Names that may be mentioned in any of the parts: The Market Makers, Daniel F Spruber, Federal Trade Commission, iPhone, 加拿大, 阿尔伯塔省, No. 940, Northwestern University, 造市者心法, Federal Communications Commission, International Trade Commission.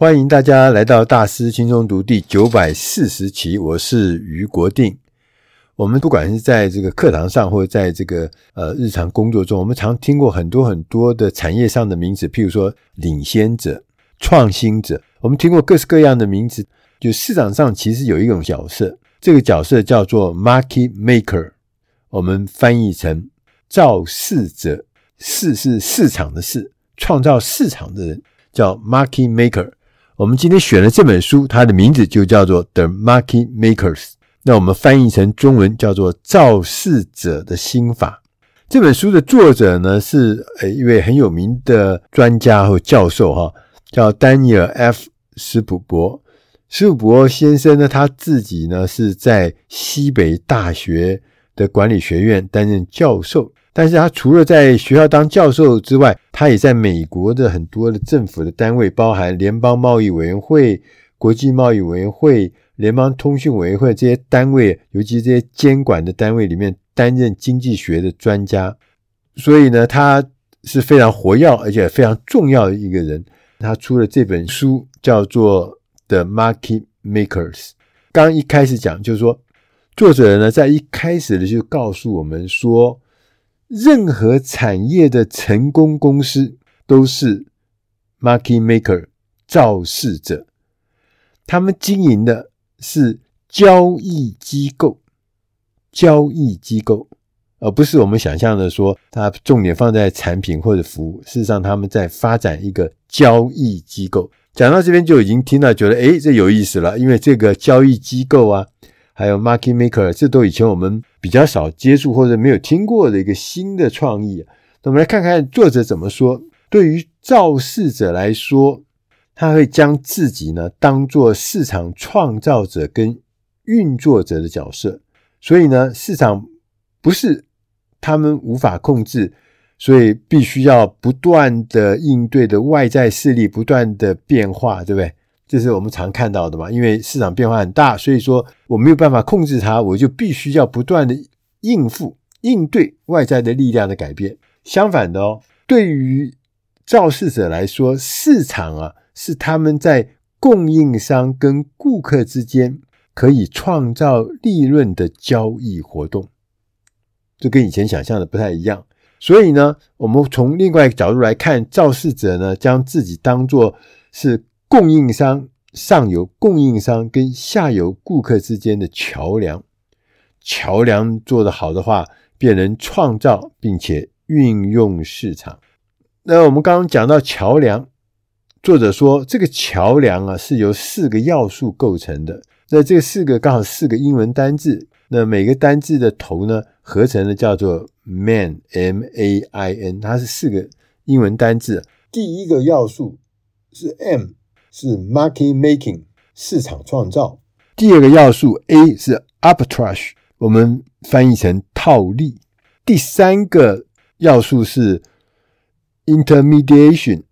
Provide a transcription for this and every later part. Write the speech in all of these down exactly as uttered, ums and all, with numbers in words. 欢迎大家来到大师轻松读第九百四十期，我是于国定。我们不管是在这个课堂上或者在这个呃日常工作中，我们常听过很多很多的产业上的名词，譬如说领先者、创新者，我们听过各式各样的名词。就市场上其实有一种角色，这个角色叫做 Market Maker， 我们翻译成造市者，市是市场的市，创造市场的人叫 Market Maker。我们今天选了这本书，它的名字就叫做 The Market Makers， 那我们翻译成中文叫做造市者的心法。这本书的作者呢是一位很有名的专家和教授，叫丹尼尔 F 斯普伯。斯普伯先生呢，他自己呢是在西北大学的管理学院担任教授，但是他除了在学校当教授之外，他也在美国的很多的政府的单位，包含联邦贸易委员会、国际贸易委员会、联邦通讯委员会这些单位，尤其这些监管的单位里面担任经济学的专家。所以呢，他是非常活跃而且非常重要的一个人。他出了这本书叫做 The Market Makers。 刚一开始讲就是说，作者呢在一开始就告诉我们说，任何产业的成功公司都是 market maker， 造市者，他们经营的是交易机构，交易机构，而不是我们想象的说他重点放在产品或者服务，事实上他们在发展一个交易机构。讲到这边就已经听到觉得诶，这有意思了，因为这个交易机构啊还有 market maker， 这都以前我们比较少接触或者没有听过的一个新的创意。那我们来看看作者怎么说。对于造市者来说，他会将自己呢当作市场创造者跟运作者的角色，所以呢市场不是他们无法控制，所以必须要不断的应对的外在势力不断的变化，对不对？这是我们常看到的嘛，因为市场变化很大，所以说我没有办法控制它，我就必须要不断的应付应对外在的力量的改变。相反的哦，对于造市者来说，市场啊是他们在供应商跟顾客之间可以创造利润的交易活动，这跟以前想象的不太一样。所以呢，我们从另外一个角度来看，造市者呢将自己当作是供应商，上游供应商跟下游顾客之间的桥梁，桥梁做得好的话，便能创造并且运用市场。那我们刚刚讲到桥梁，作者说这个桥梁啊是由四个要素构成的，那这四个刚好四个英文单字，那每个单字的头呢合成的叫做 main， M A I N， 它是四个英文单字。第一个要素是 M，是 market making， 市场创造。第二个要素 A 是 arbitrage， 我们翻译成套利。第三个要素是 intermediation，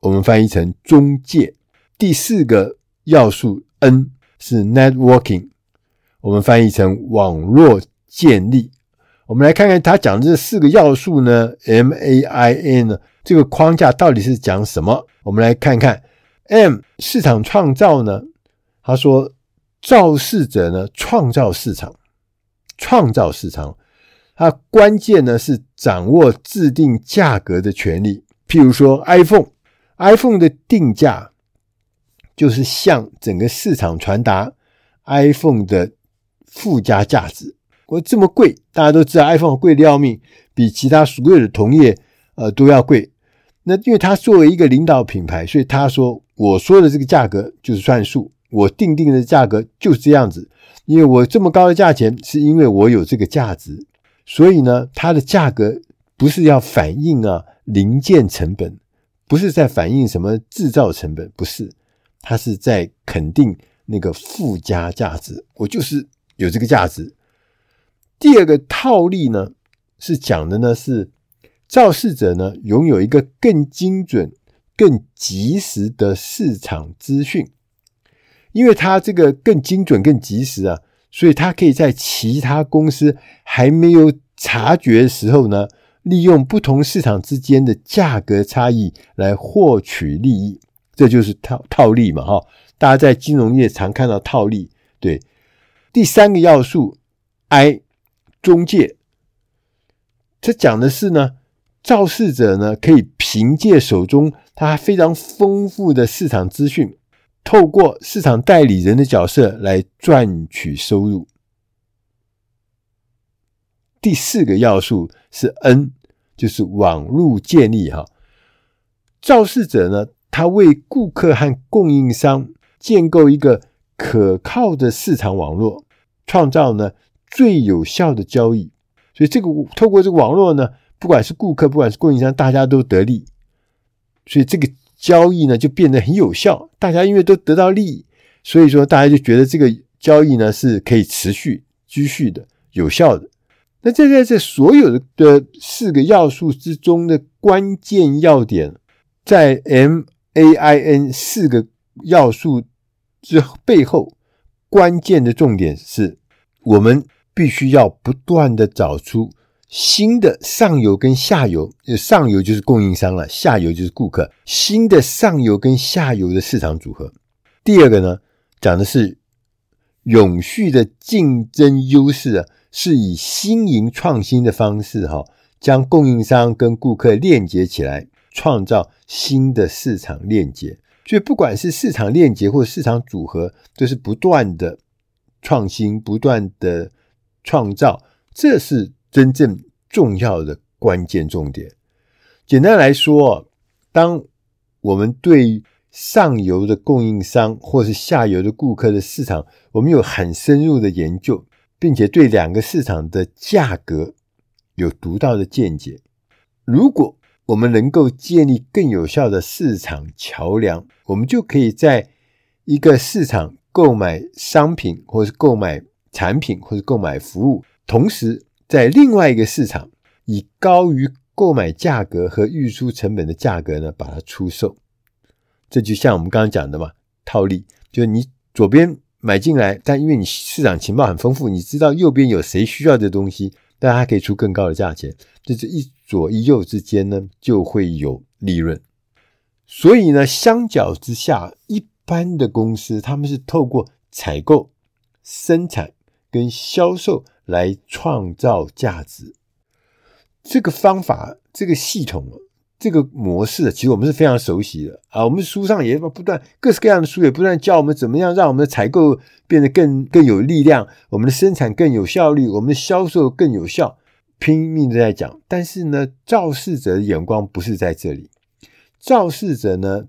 我们翻译成中介。第四个要素 N 是 networking， 我们翻译成网络建立。我们来看看他讲的这四个要素呢 M A I N 呢，这个框架到底是讲什么？我们来看看M 市场创造呢，他说造市者呢创造市场，创造市场他关键呢是掌握制定价格的权利。譬如说 iPhone iPhone 的定价就是向整个市场传达 iPhone 的附加价值。我这么贵，大家都知道 iPhone 贵得要命，比其他所有的同业呃都要贵，那因为他作为一个领导品牌，所以他说我说的这个价格就是算数，我定定的价格就是这样子，因为我这么高的价钱是因为我有这个价值。所以呢它的价格不是要反映啊零件成本，不是在反映什么制造成本，不是，它是在肯定那个附加价值，我就是有这个价值。第二个套利呢是讲的呢是造市者呢拥有一个更精准更及时的市场资讯，因为他这个更精准更及时啊，所以他可以在其他公司还没有察觉的时候呢，利用不同市场之间的价格差异来获取利益，这就是套套利嘛哈。大家在金融业常看到套利，对。第三个要素 I 中介，这讲的是呢，肇事者呢可以凭借手中他非常丰富的市场资讯，透过市场代理人的角色来赚取收入。第四个要素是 N， 就是网路建立哈。肇事者呢，他为顾客和供应商建构一个可靠的市场网络，创造呢最有效的交易。所以这个透过这个网络呢，不管是顾客，不管是供应商，大家都得利。所以这个交易呢就变得很有效，大家因为都得到利益，所以说大家就觉得这个交易呢是可以持续、继续的、有效的。那这在这所有的四个要素之中的关键要点，在 M A I N 四个要素之背后，关键的重点是我们必须要不断的找出新的上游跟下游，上游就是供应商了，下游就是顾客，新的上游跟下游的市场组合。第二个呢，讲的是永续的竞争优势啊，是以新颖创新的方式哈，将供应商跟顾客链接起来，创造新的市场链接。所以不管是市场链接或市场组合，都是不断的创新，不断的创造，这是真正重要的关键重点。简单来说，当我们对上游的供应商或是下游的顾客的市场，我们有很深入的研究，并且对两个市场的价格有独到的见解。如果我们能够建立更有效的市场桥梁，我们就可以在一个市场购买商品或是购买产品或是购买服务，同时在另外一个市场以高于购买价格和运输成本的价格呢，把它出售。这就像我们刚刚讲的嘛，套利，就是你左边买进来，但因为你市场情报很丰富，你知道右边有谁需要这东西，但它可以出更高的价钱，这是一左一右之间呢，就会有利润。所以呢，相较之下，一般的公司他们是透过采购、生产跟销售来创造价值。这个方法，这个系统，这个模式，其实我们是非常熟悉的啊。我们书上也不断，各式各样的书也不断教我们怎么样让我们的采购变得更更有力量，我们的生产更有效率，我们的销售更有效，拼命的在讲。但是呢，肇事者的眼光不是在这里。肇事者呢，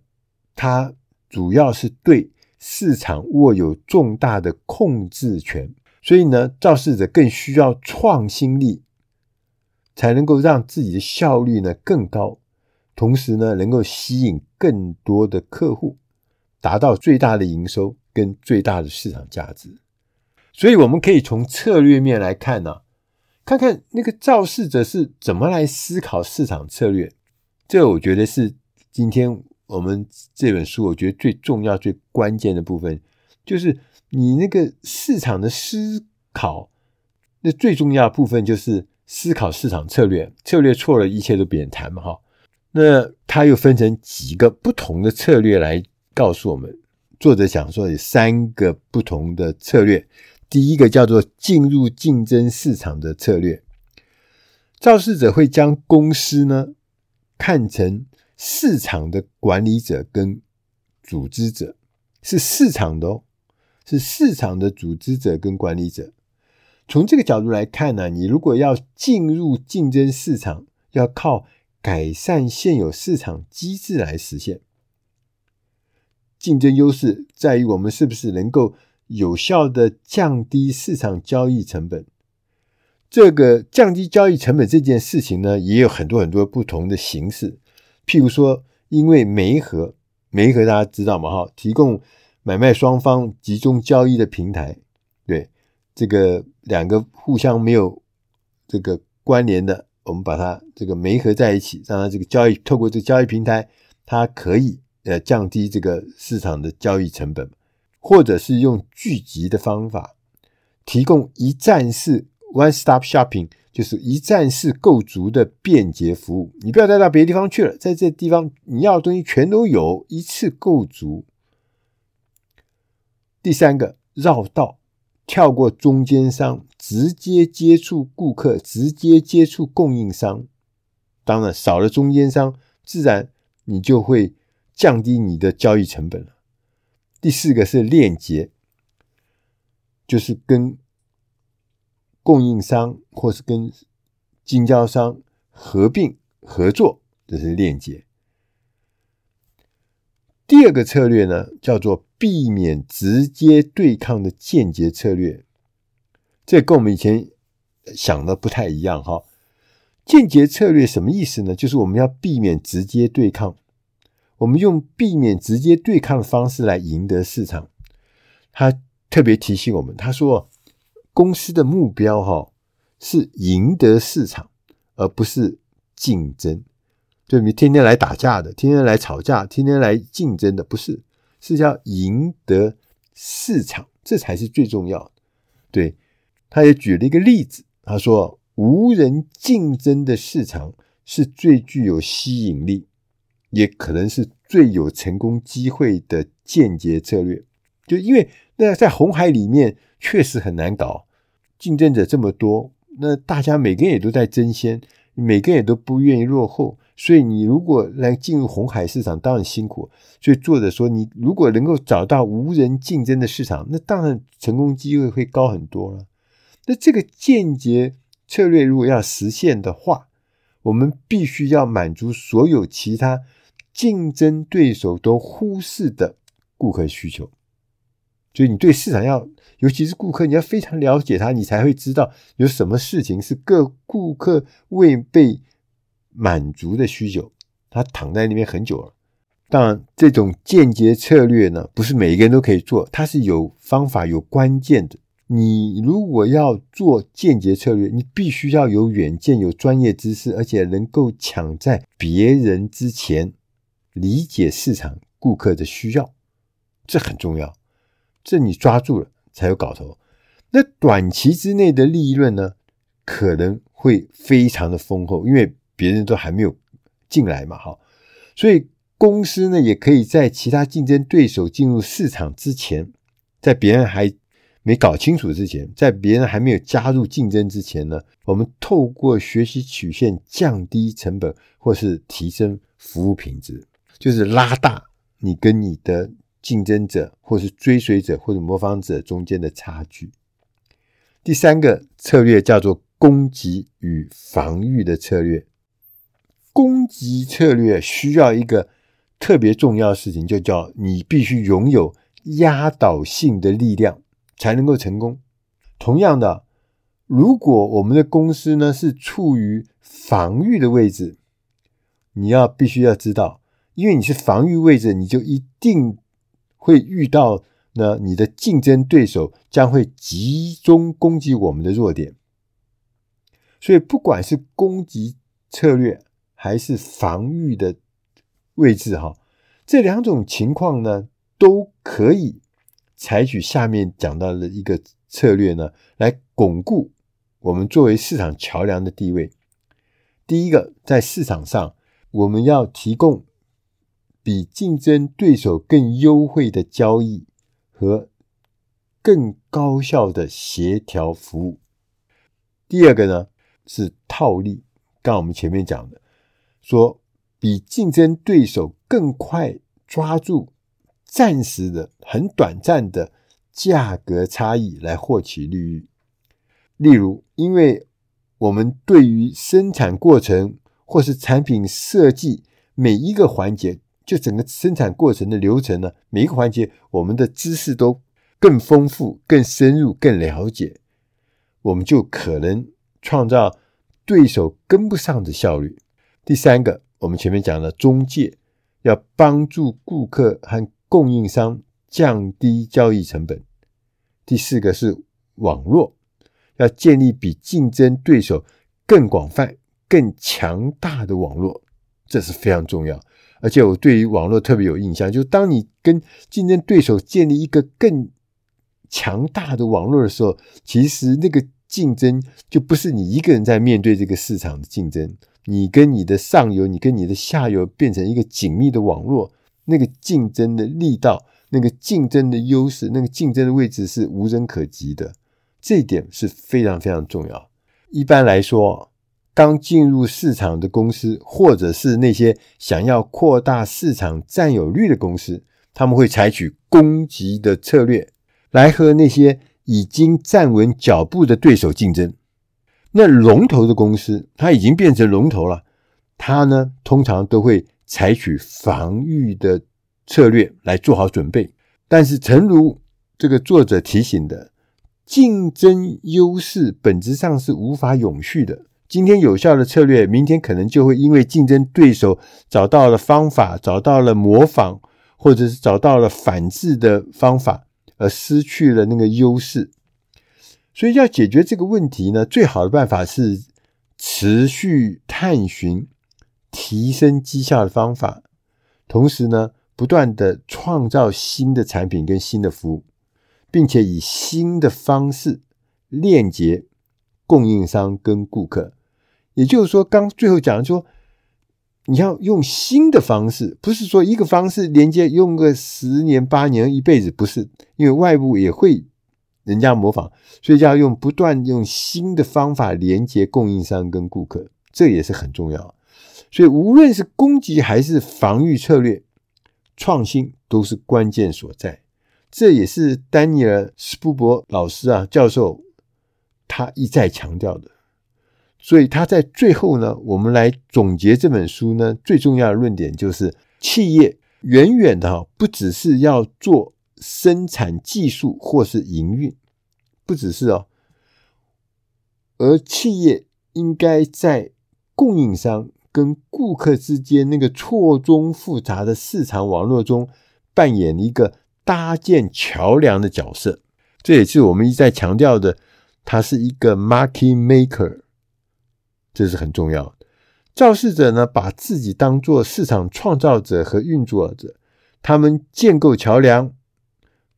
他主要是对市场握有重大的控制权。所以呢，肇事者更需要创新力，才能够让自己的效率呢更高，同时呢能够吸引更多的客户，达到最大的营收跟最大的市场价值。所以我们可以从策略面来看呢、啊，看看那个肇事者是怎么来思考市场策略。这我觉得是今天我们这本书我觉得最重要最关键的部分，就是你那个市场的思考，那最重要的部分就是思考市场策略。策略错了，一切都别人谈嘛哈。那它又分成几个不同的策略来告诉我们。作者想说有三个不同的策略。第一个叫做进入竞争市场的策略。肇事者会将公司呢看成市场的管理者跟组织者，是市场的哦。是市场的组织者跟管理者。从这个角度来看呢、啊，你如果要进入竞争市场，要靠改善现有市场机制来实现。竞争优势在于我们是不是能够有效的降低市场交易成本。这个降低交易成本这件事情呢，也有很多很多不同的形式。譬如说，因为媒合，媒合大家知道嘛哈，提供买卖双方集中交易的平台，对，这个两个互相没有这个关联的，我们把它这个媒合在一起，让它这个交易透过这个交易平台，它可以呃降低这个市场的交易成本，或者是用聚集的方法，提供一站式 one stop shopping 就是一站式购足的便捷服务。你不要再到别的地方去了，在这地方你要的东西全都有，一次购足。第三个，绕道，跳过中间商，直接接触顾客，直接接触供应商。当然少了中间商，自然你就会降低你的交易成本了。第四个是链接，就是跟供应商或是跟经销商合并合作，这是链接。第二个策略呢，叫做避免直接对抗的间接策略。这跟我们以前想的不太一样哈。间接策略什么意思呢？就是我们要避免直接对抗，我们用避免直接对抗的方式来赢得市场。他特别提醒我们，他说公司的目标哈是赢得市场，而不是竞争。就你天天来打架的，天天来吵架，天天来竞争的，不是，是要赢得市场，这才是最重要的。对，他也举了一个例子，他说无人竞争的市场是最具有吸引力，也可能是最有成功机会的间接策略。就因为那在红海里面确实很难搞，竞争者这么多，那大家每个人也都在争先，每个人也都不愿意落后，所以你如果来进入红海市场当然辛苦。所以作者说，你如果能够找到无人竞争的市场，那当然成功机会会高很多了。那这个间接策略如果要实现的话，我们必须要满足所有其他竞争对手都忽视的顾客需求。所以你对市场要，尤其是顾客，你要非常了解他，你才会知道有什么事情是各顾客未被满足的需求，他躺在那边很久了。当然这种间接策略呢，不是每一个人都可以做，它是有方法有关键的。你如果要做间接策略，你必须要有远见，有专业知识，而且能够抢在别人之前，理解市场顾客的需要，这很重要，这你抓住了才有搞头。那短期之内的利润呢，可能会非常的丰厚，因为别人都还没有进来嘛，所以公司呢也可以在其他竞争对手进入市场之前，在别人还没搞清楚之前，在别人还没有加入竞争之前呢，我们透过学习曲线降低成本，或是提升服务品质，就是拉大你跟你的竞争者或是追随者或者模仿者中间的差距。第三个策略叫做攻击与防御的策略。攻击策略需要一个特别重要的事情，就叫你必须拥有压倒性的力量才能够成功。同样的，如果我们的公司呢是处于防御的位置，你要必须要知道，因为你是防御位置，你就一定会遇到呢，你的竞争对手将会集中攻击我们的弱点。所以不管是攻击策略还是防御的位置哈，这两种情况呢，都可以采取下面讲到的一个策略呢，来巩固我们作为市场桥梁的地位。第一个，在市场上我们要提供比竞争对手更优惠的交易和更高效的协调服务。第二个呢是套利，刚我们前面讲的说比竞争对手更快抓住暂时的很短暂的价格差异来获取利益。例如因为我们对于生产过程或是产品设计每一个环节，就整个生产过程的流程呢，每一个环节我们的知识都更丰富更深入更了解，我们就可能创造对手跟不上的效率。第三个，我们前面讲了中介，要帮助顾客和供应商降低交易成本。第四个是网络，要建立比竞争对手更广泛更强大的网络，这是非常重要。而且我对于网络特别有印象，就当你跟竞争对手建立一个更强大的网络的时候，其实那个竞争就不是你一个人在面对这个市场的竞争，你跟你的上游，你跟你的下游变成一个紧密的网络，那个竞争的力道，那个竞争的优势，那个竞争的位置是无人可及的，这一点是非常非常重要。一般来说，刚进入市场的公司，或者是那些想要扩大市场占有率的公司，他们会采取攻击的策略来和那些已经站稳脚步的对手竞争。那龙头的公司，它已经变成龙头了，它呢通常都会采取防御的策略来做好准备。但是诚如这个作者提醒的，竞争优势本质上是无法永续的，今天有效的策略，明天可能就会因为竞争对手找到了方法，找到了模仿，或者是找到了反制的方法，而失去了那个优势。所以要解决这个问题呢，最好的办法是持续探寻提升绩效的方法，同时呢不断的创造新的产品跟新的服务，并且以新的方式链接供应商跟顾客。也就是说，刚最后讲的说，你要用新的方式，不是说一个方式连接用个十年八年一辈子，不是，因为外部也会人家模仿，所以要用不断用新的方法连接供应商跟顾客，这也是很重要。所以无论是攻击还是防御策略，创新都是关键所在。这也是丹尼尔·斯布伯老师啊教授他一再强调的。所以他在最后呢，我们来总结这本书呢，最重要的论点就是企业远远的、啊、不只是要做生产技术或是营运，不只是哦，而企业应该在供应商跟顾客之间那个错综复杂的市场网络中扮演一个搭建桥梁的角色。这也是我们一再强调的，它是一个 market maker， 这是很重要的。肇事者呢，把自己当作市场创造者和运作者，他们建构桥梁，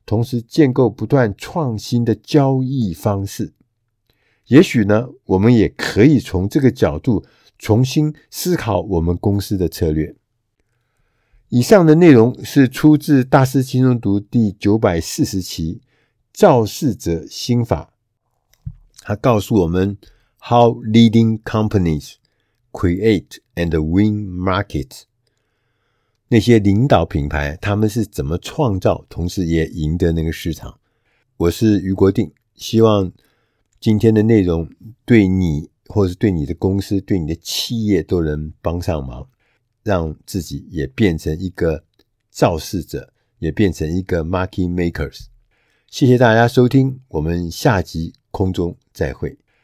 同时建构不断创新的交易方式。也许呢，我们也可以从这个角度重新思考我们公司的策略。以上的内容是出自《大师轻松读》第九百四十期肇事者心法，它告诉我们 How leading companies create and win markets， 那些领导品牌他们是怎么创造同时也赢得那个市场。我是余国定，希望今天的内容对你或是对你的公司，对你的企业都能帮上忙，让自己也变成一个肇事者，也变成一个 market makers。 谢谢大家收听，我们下集空中再会。